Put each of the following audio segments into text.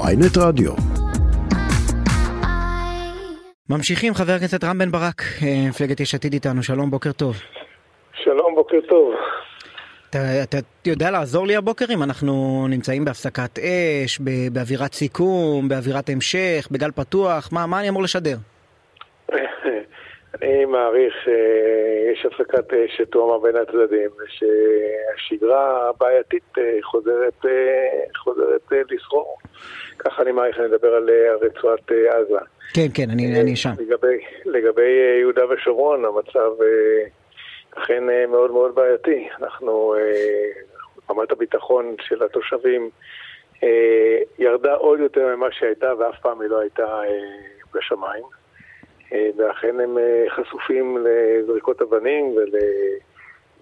ynet radio. ממשיכים, חבר הכנסת רם בן ברק, מפלגת יש עתיד איתנו, שלום, בוקר טוב. שלום, בוקר טוב. אתה יודע לעזור לי הבוקר אם אנחנו נמצאים בהפסקת אש, באווירת סיכום, באווירת המשך, בגל פתוח, מה אני אמור לשדר? אני מעריך שיש הפסקת אש שתואמה בין הצדדים, שהשגרה הבעייתית חוזרת לסחור. כך אני מעריך, נדבר על רצועת עזה. כן, אני שם. לגבי יהודה ושומרון, המצב אכן מאוד מאוד בעייתי. אנחנו, רמת הביטחון של התושבים ירדה עוד יותר ממה שהייתה, ואף פעם היא לא הייתה בשמיים. ואכן הם חשופים לזריקות אבנים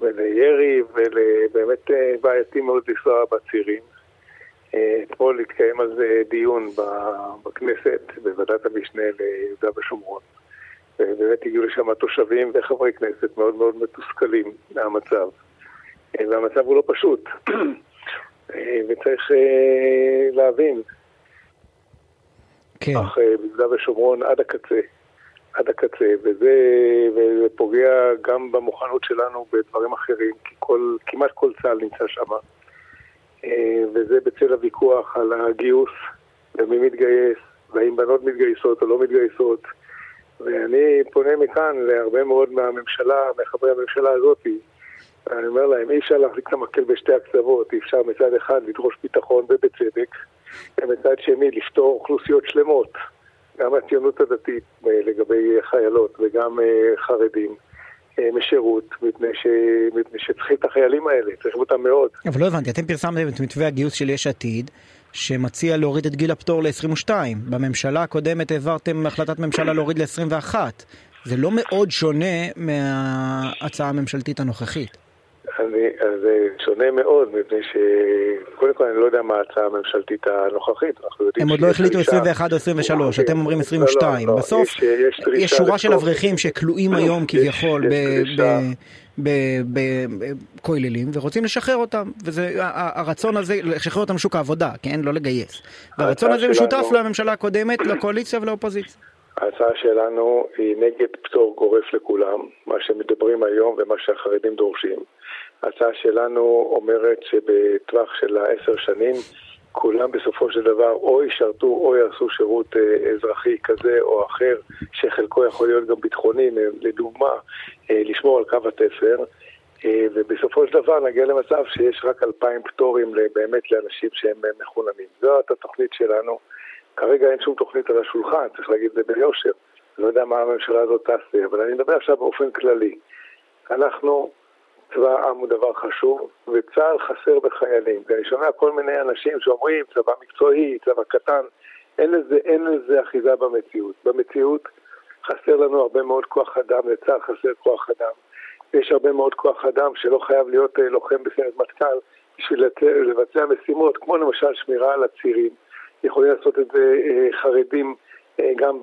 ולירי, ובאמת בעייתי מאוד לנסוע בצירים. אתמול התקיים אז דיון בכנסת, בוועדת המשנה ליהודה ושומרון. ובאמת הגיעו לשם התושבים וחברי כנסת מאוד מאוד מתוסכלים מהמצב. והמצב הוא לא פשוט. וצריך להבין. כן. אך ביהודה ושומרון עד הקצה, וזה פוגע גם במוכנות שלנו בדברים אחרים, כי כמעט כל צהל נמצא שם. וזה בצל הוויכוח על הגיוס, ומי מתגייס, והאם בנות מתגייסות או לא מתגייסות. ואני פונה מכאן להרבה מאוד מהממשלה, מחברי הממשלה הזאת, ואני אומר להם, אי אפשר להחליק את המקל בשתי הקצוות, אי אפשר מצד אחד לדרוש ביטחון ובצדק, ומצד שני לפתור אוכלוסיות שלמות, גם הציונות הדתית לגבי חיילות וגם חרדים משירות, מפני שצריך את החיילים האלה, צריך אותם מאוד. אבל לא הבנתי, אתם פרסמתם את מתווה הגיוס של יש עתיד, שמציע להוריד את גיל הפטור ל-22. בממשלה הקודמת העברתם החלטת ממשלה להוריד ל-21. זה לא מאוד שונה מההצעה הממשלתית הנוכחית. זה שונה מאוד, מפני שקודם כל אני לא יודע מה ההצעה הממשלתית הנוכחית. הם עוד לא החליטו 21 או 23, אתם אומרים 22. בסוף יש שורה של אברכים שכלואים היום כביכול בכוללים, ורוצים לשחרר אותם, והרצון הזה, לשחרר אותם שוק העבודה, כן? לא לגייס. והרצון הזה משותף לממשלה הקודמת, לקואליציה ולאופוזיציה. ההצעה שלנו היא נגד פטור גורף לכולם, מה שמדברים היום ומה שהחרדים דורשים. ההצעה שלנו אומרת שבטווח של 10 שנים, כולם בסופו של דבר או ישרתו או יעשו שירות אזרחי כזה או אחר, שחלקו יכול להיות גם ביטחוני, לדוגמה, לשמור על קו התפר, ובסופו של דבר נגיע למצב שיש רק 2,000 פטורים באמת לאנשים שהם מחוננים. זאת התוכנית שלנו. כרגע אין שום תוכנית על השולחן, צריך להגיד את זה ביושר. אני לא יודע מה הממשלה הזאת תעשה, אבל אני מדבר עכשיו באופן כללי. אנחנו, צבא העם הוא דבר חשוב, וצה"ל חסר בחיילים. ואני שומע כל מיני אנשים שאומרים, צבא מקצועי, צבא קטן, אין לזה אחיזה במציאות. במציאות חסר לנו הרבה מאוד כוח אדם, וצה"ל חסר כוח אדם. יש הרבה מאוד כוח אדם שלא חייב להיות לוחם בסיירת מטכ"ל, בשביל לבצע משימות, כמו למשל שמירה על הצירים. יכולים לעשות את זה חרדים גם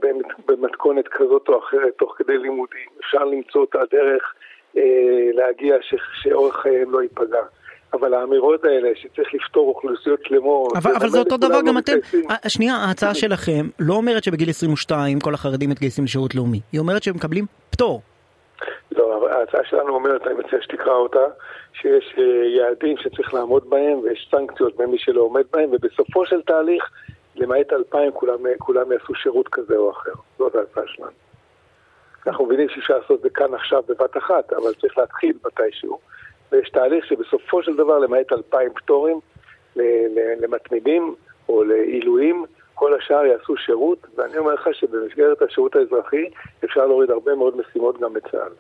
במתכונת כזאת או אחרת, תוך כדי לימודים. אפשר למצוא את הדרך להגיע שאורך חייהם לא ייפגע. אבל האמירות האלה שצריך לפתור אוכלוסיות שלמות... אבל זה אותו דבר גם אתם. השנייה, ההצעה שלכם לא אומרת שבגיל 22 כל החרדים מתגייסים לשירות לאומי. היא אומרת שהם מקבלים פטור. לא, ההצעה שלנו אומרת, אני מציע שתקרא אותה, שיש יעדים שצריך לעמוד בהם, ויש סנקציות ממי שלא עומד בהם, ובסופו של תהליך, למעט 2,000, כולם יעשו שירות כזה או אחר. זאת ההצעה שלנו. אנחנו מבינים שאפשר לעשות זה כאן עכשיו בבת אחת, אבל צריך להתחיל מתישהו. ויש תהליך שבסופו של דבר, למעט 2,000 פטורים, למתמידים או לעילויים, כל השאר יעשו שירות, ואני אומר לך שבמסגרת השירות האזרחי אפשר להוריד הרבה מאוד משימות גם בצה"ל.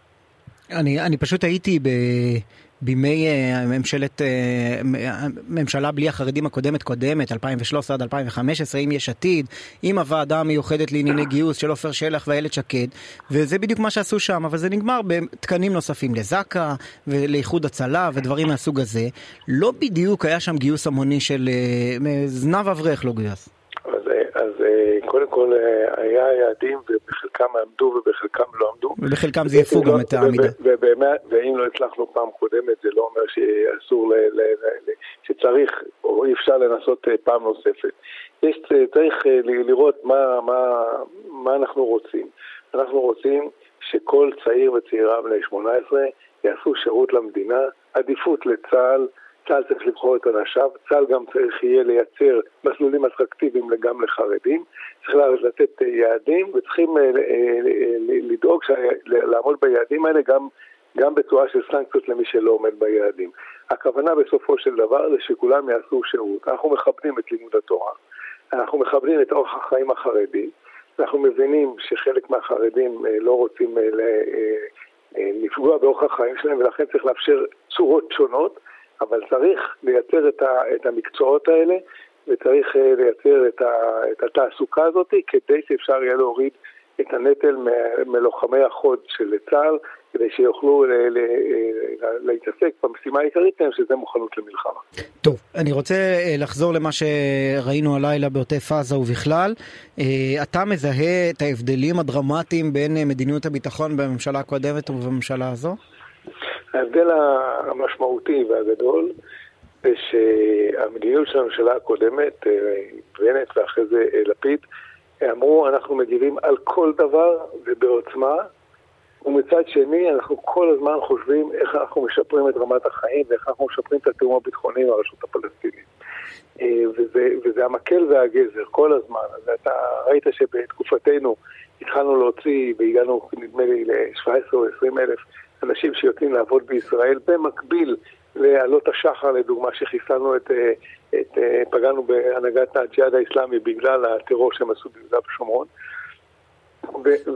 אני פשוט הייתי בימי ממשלה בלי החרדים הקודמת, 2013 עד 2015, עם יש עתיד, עם הוועדה המיוחדת לענייני גיוס של עופר שלח ואילת שקד, וזה בדיוק מה שעשו שם, אבל זה נגמר בתקנים נוספים לזק"א ולאיחוד הצלה ודברים מהסוג הזה. לא בדיוק היה שם גיוס המוני של זנב אברך לא גויס. אז קודם כל היה יעדים ובחלקם עמדו ובחלקם לא עמדו. ולחלקם זה יפוג גם את העמידה. ואם לא הצלחנו פעם קודמת זה לא אומר שאסור, שצריך או אי אפשר לנסות פעם נוספת. צריך לראות מה אנחנו רוצים. אנחנו רוצים שכל צעיר וצעירה בני 18 יעשו שירות למדינה, עדיפות לצה"ל, צה"ל צריך לבחור את אנשיו, צה"ל גם צריך יהיה לייצר מסלולים אטרקטיביים גם לחרדים, צריך לתת יעדים וצריכים לדאוג לעמוד ביעדים האלה גם בצורה של סנקציות למי שלא עומד ביעדים. הכוונה בסופו של דבר זה שכולם יעשו שירות. אנחנו מכבדים את לימוד התורה, אנחנו מכבדים את אורח החיים החרדי, אנחנו מבינים שחלק מהחרדים לא רוצים לפגוע באורח החיים שלהם ולכן צריך לאפשר צורות שונות, אבל צריך לייצר את המקצועות האלה וצריך לייצר את התעסוקה הזאת כדי שאפשר יהיה להוריד את הנטל מלוחמי החוד של צה"ל, כדי שיוכלו להתעסק במשימה העיקרית שזה מוכנות למלחמה. טוב, אני רוצה לחזור למה שראינו הלילה בעוטף עזה ובכלל. אתה מזהה את ההבדלים הדרמטיים בין מדיניות הביטחון בממשלה הקודמת ובממשלה הזו? ההבדל המשמעותי והגדול זה שהמדיניות של הממשלה הקודמת, גלנט ואחרי זה לפיד, אמרו אנחנו מגיבים על כל דבר ובעוצמה, ומצד שני אנחנו כל הזמן חושבים איך אנחנו משפרים את רמת החיים ואיך אנחנו משפרים את התיאום הביטחוני עם הרשות הפלסטינית. וזה המקל והגזר כל הזמן. אז אתה ראית שבתקופתנו התחלנו להוציא והגענו נדמה לי ל-17 או 20 אלף אנשים שיוצאים לעבוד בישראל, במקביל לעלות השחר, לדוגמה, שחיסלנו פגענו בהנהגת הג'יהאד האסלאמי בגלל הטרור שהם עשו ביהודה ושומרון,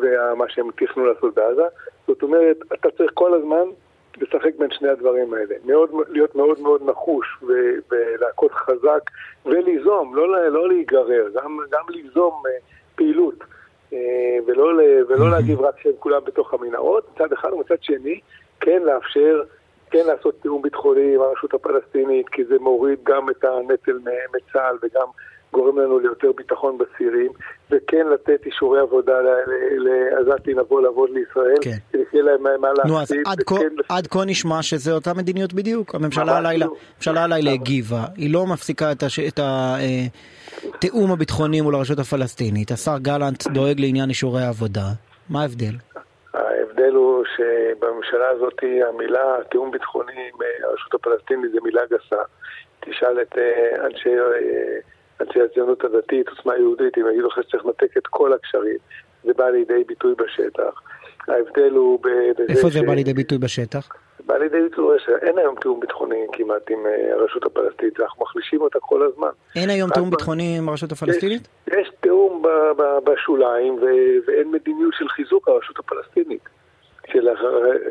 ומה שהם תכננו לעשות בעזה. זאת אומרת, אתה צריך כל הזמן לשחק בין שני הדברים האלה. להיות מאוד מאוד נחוש ולהכות חזק וליזום, לא להיגרר, גם ליזום פעילות. ולא להגיב רק שהם כולם בתוך המנהרות, מצד אחד ומצד שני, כן לאפשר, כן לעשות תיאום ביטחוני עם הרשות הפלסטינית, כי זה מוריד גם את הנטל מצה"ל וגם גורם לנו ליותר ביטחון בצירים, וכן לתת אישורי עבודה לעזתים לבוא לעבוד לישראל, כדי שיהיה להם מה להחזיק. עד כה נשמע שזה אותה מדיניות בדיוק, הממשלה הלילה הגיבה, היא לא מפסיקה את התיאום הביטחוני מול הרשות הפלסטינית, השר גלנט דואג לעניין אישורי העבודה, מה ההבדל? ההבדל הוא שבממשלה הזאת המילה תיאום ביטחוני הרשות הפלסטינית זה מילה גסה, תשאל את אנשי הציונות הדתית, עוצמה יהודית, אם יגידו לך שצריך לנתק את כל הקשרים, זה בא לידי ביטוי בשטח. ההבדל הוא... איפה זה בא לידי ביטוי בשטח? בא לידי ביטוי בשטח. אין היום תיאום ביטחוני כמעט עם הרשות הפלסטינית, אנחנו מחלישים אותה כל הזמן. אין היום תיאום ביטחוני עם הרשות הפלסטינית? יש תיאום בשוליים, ואין מדיניות של חיזוק הרשות הפלסטינית,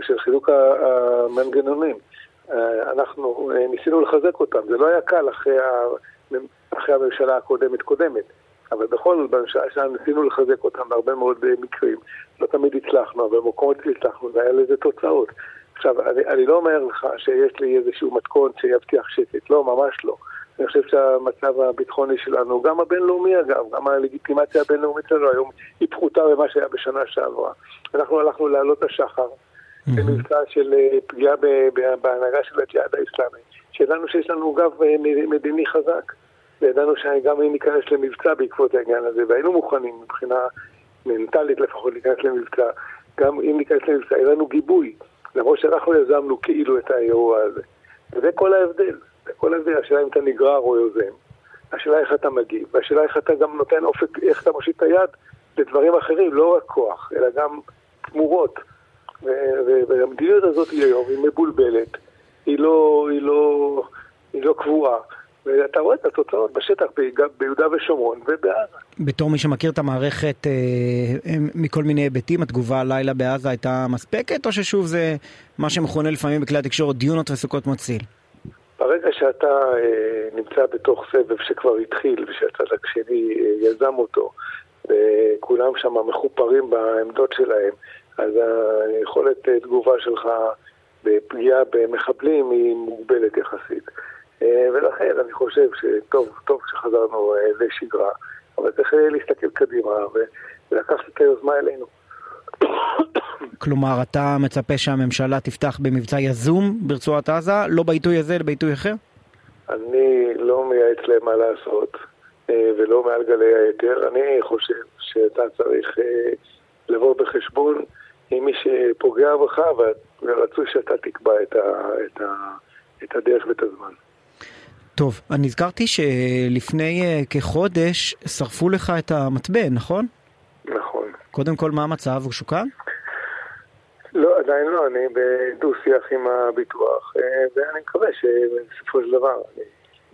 של חיזוק המנגנונים. אנחנו ניסינו לחזק אותם, זה לא היה קל אחרי הממשלה הקודמת, אבל בכל זאת בממשלה שלנו ניסינו לחזק אותם בהרבה מאוד מקרים, לא תמיד הצלחנו, אבל במקום הצלחנו, והיה לזה תוצאות. עכשיו, אני לא אומר לך שיש לי איזשהו מתכון שיבטיח שקט, לא, ממש לא. אני חושב שהמצב הביטחוני שלנו, גם הבינלאומי אגב, גם הלגיטימציה הבינלאומית שלנו היום, היא פחותה במה שהיה בשנה שעברה. אנחנו הלכנו לעלות השחר, במבצע של פגיעה בהנהגה של הג'יהאד האסלאמי, שידענו שיש לנו גב מדיני חזק. וידענו שגם אם ניכנס למבצע בעקבות העניין הזה, והיינו מוכנים מבחינה מנטלית לפחות להיכנס למבצע, גם אם ניכנס למבצע, היה לנו גיבוי, למרות שאנחנו יזמנו כאילו את האירוע הזה. וזה כל ההבדל. זה כל ההבדל. השאלה אם אתה נגרר או יוזם, השאלה איך אתה מגיב, והשאלה איך אתה גם נותן אופק, איך אתה מושיט את היד לדברים אחרים, לא רק כוח, אלא גם תמורות. והמדיניות הזאת היום היא מבולבלת, היא לא קבועה. ואתה רואה את התוצאות בשטח ביהודה ושומרון ובעזה. בתור מי שמכיר את המערכת מכל מיני היבטים, התגובה הלילה בעזה הייתה מספקת, או ששוב זה מה שמכונה לפעמים בכלי התקשורת, דיונות וסוכות מציל? ברגע שאתה נמצא בתוך סבב שכבר התחיל, ושהצד השני יזם אותו, וכולם שם מחופרים בעמדות שלהם, אז היכולת תגובה שלך בפגיעה במחבלים היא מוגבלת יחסית. ולכן אני חושב שטוב שחזרנו לשגרה, אבל צריך להסתכל קדימה ולקחת את היוזמה אלינו. כלומר, אתה מצפה שהממשלה תפתח במבצע יזום ברצועת עזה, לא בעיתוי הזה, אלא בעיתוי אחר? אני לא מייעץ להם מה לעשות, ולא מעל גלי היתר. אני חושב שאתה צריך לבוא בחשבון עם מי שפוגע בך, ורצוי שאתה תקבע את הדרך ואת הזמן. טוב, אני הזכרתי שלפני כחודש שרפו לך את המטבע, נכון? נכון. קודם כל, מה המצב? הוא שוקע? לא, עדיין לא. אני בדו-שיח עם הביטוח, ואני מקווה שבסופו של דבר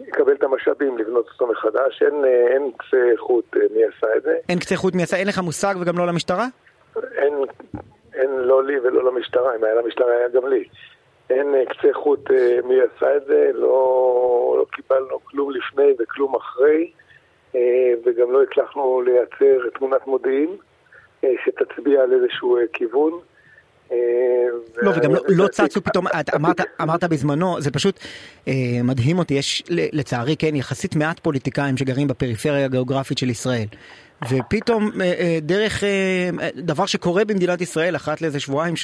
אני אקבל את המשאבים לבנות אותו מחדש. אין קצה חוט מי עשה את זה. אין קצה חוט מי עשה? אין לך מושג וגם לא למשטרה? אין לא לי ולא למשטרה. אם היה למשטרה היה גם לי. אין קצה חוט מי עשה את זה. לא קיבלנו כלום לפני וכלום אחרי, וגם לא הצלחנו לייצר תמונת מודיעין שתצביע על איזשהו כיוון. לא, וגם לא צצו פתאום, אמרת בזמנו, זה פשוט מדהים אותי, יש לצערי כן יחסית מעט פוליטיקאים שגרים בפריפריה הגיאוגרפית של ישראל, ופתאום דרך דבר שקורה במדינת ישראל אחת לאיזה שבועיים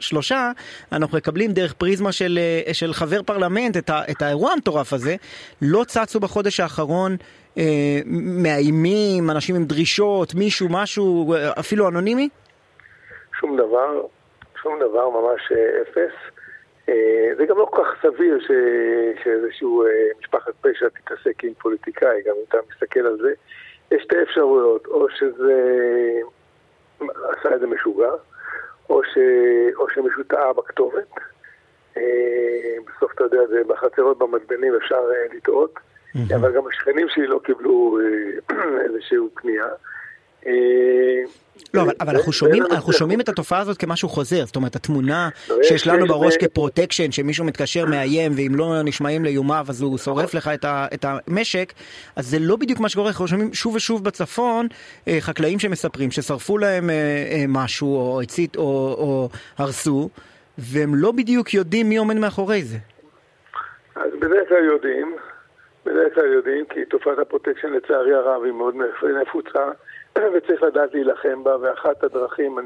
שלושה, אנחנו מקבלים דרך פריזמה של חבר פרלמנט את האירוע המטורף הזה. לא צצו בחודש האחרון מאיימים, אנשים עם דרישות, מישהו, משהו, אפילו אנונימי? שום דבר, ממש אפס. זה גם לא כל כך סביר שאיזשהו משפחת פשע תתעסק עם פוליטיקאי, גם אם אתה מסתכל על זה. יש שתי אפשרויות, או שזה עשה איזה משוגע, או שמישהו טעה בכתובת. בסוף אתה יודע, זה בחצרות במדבנים אפשר לטעות, אבל גם השכנים שלי לא קיבלו איזשהו פנייה. לא, אבל אנחנו שומעים את התופעה הזאת כמשהו חוזר, זאת אומרת התמונה שיש לנו בראש כפרוטקשן, שמישהו מתקשר מאיים ואם לא נשמעים לאיומיו אז הוא שורף לך את המשק, אז זה לא בדיוק מה שקורה. אנחנו שומעים שוב ושוב בצפון חקלאים שמספרים ששרפו להם משהו או הצית או הרסו, והם לא בדיוק יודעים מי עומד מאחורי זה. אז בדרך כלל יודעים, כי תופעת הפרוטקשן לצערי הרב היא מאוד נפוצה, וצריך לדעת להילחם בה. ואחת הדרכים,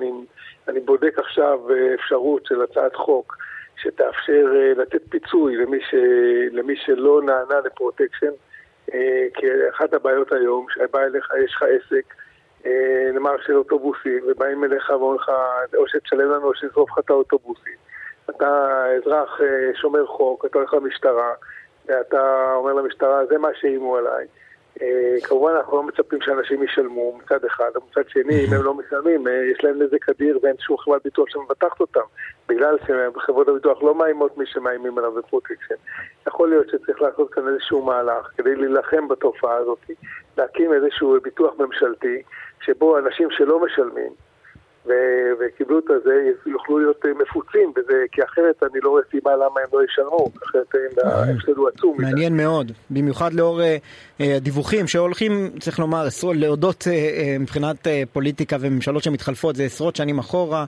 אני בודק עכשיו אפשרות של הצעת חוק שתאפשר לתת פיצוי למי שלא נענה לפרוטקשן, כי אחת הבעיות היום שבא אליך, יש לך עסק נמר של אוטובוסים ובאים אליך ואומרים לך או שתשלם לנו או שתזרוף לך את האוטובוסים, אתה אזרח שומר חוק, אתה הולך למשטרה ואתה אומר למשטרה זה מה שאימו עליי. כמובן אנחנו לא מצפים שאנשים ישלמו מצד אחד, ומצד שני אם הם לא משלמים יש להם לזה כדיר ואין שום חברת ביטוח שמבטחת אותם, בגלל שחברות הביטוח לא מאיימות מי שמאיימים עליו בפרוטקשן. יכול להיות שצריך לעשות כאן איזשהו מהלך כדי להילחם בתופעה הזאת, להקים איזשהו ביטוח ממשלתי שבו אנשים שלא משלמים וקיבלו את הזה יוכלו להיות מפוצים בזה, כי אחרת אני לא רואה סיבה למה הם לא ישלמו, אחרת הם יפסדו עצום. מעניין מאוד, במיוחד לאור הדיווחים שהולכים, צריך לומר, להודות מבחינת פוליטיקה וממשלות שמתחלפות, זה עשרות שנים אחורה,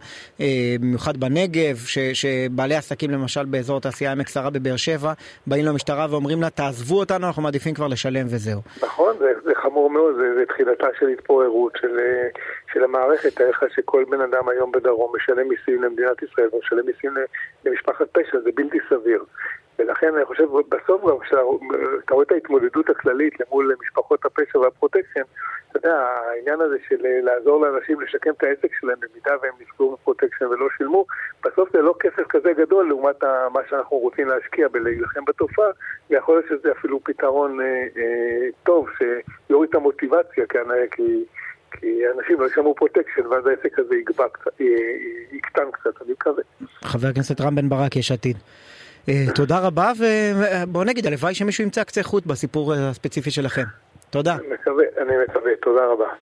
במיוחד בנגב, שבעלי עסקים למשל באזור תעשייה עמק שרה בבאר שבע, באים למשטרה ואומרים לה, תעזבו אותנו, אנחנו מעדיפים כבר לשלם וזהו. נכון, זה חמור מאוד, זה תחילתה של התפוררות של המערכת, איך שכל בן אדם היום בדרום משלם מיסים למדינת ישראל, משלם מיסים למשפחת פשע, זה בלתי סביר. ולכן אני חושב, בסוף גם כשאתה רואה את ההתמודדות הכללית למול משפחות הפשע והפרוטקשן, אתה יודע, העניין הזה של לעזור לאנשים לשקם את העסק שלהם במידה והם נזכו בפרוטקשן ולא שילמו, בסוף זה לא כסף כזה גדול לעומת מה שאנחנו רוצים להשקיע בלהילחם בתופעה, ויכול להיות שזה אפילו פתרון טוב שיוריד את המוטיבציה, כי אנשים לא שמעו פרוטקשן, ואז העסק הזה יקטן קצת, אני מקווה. חבר הכנסת רם בן ברק, יש עתיד. תודה רבה, ובואו נגיד, הלוואי שמישהו ימצא קצה חוט בסיפור הספציפי שלכם. תודה. אני מקווה, תודה רבה.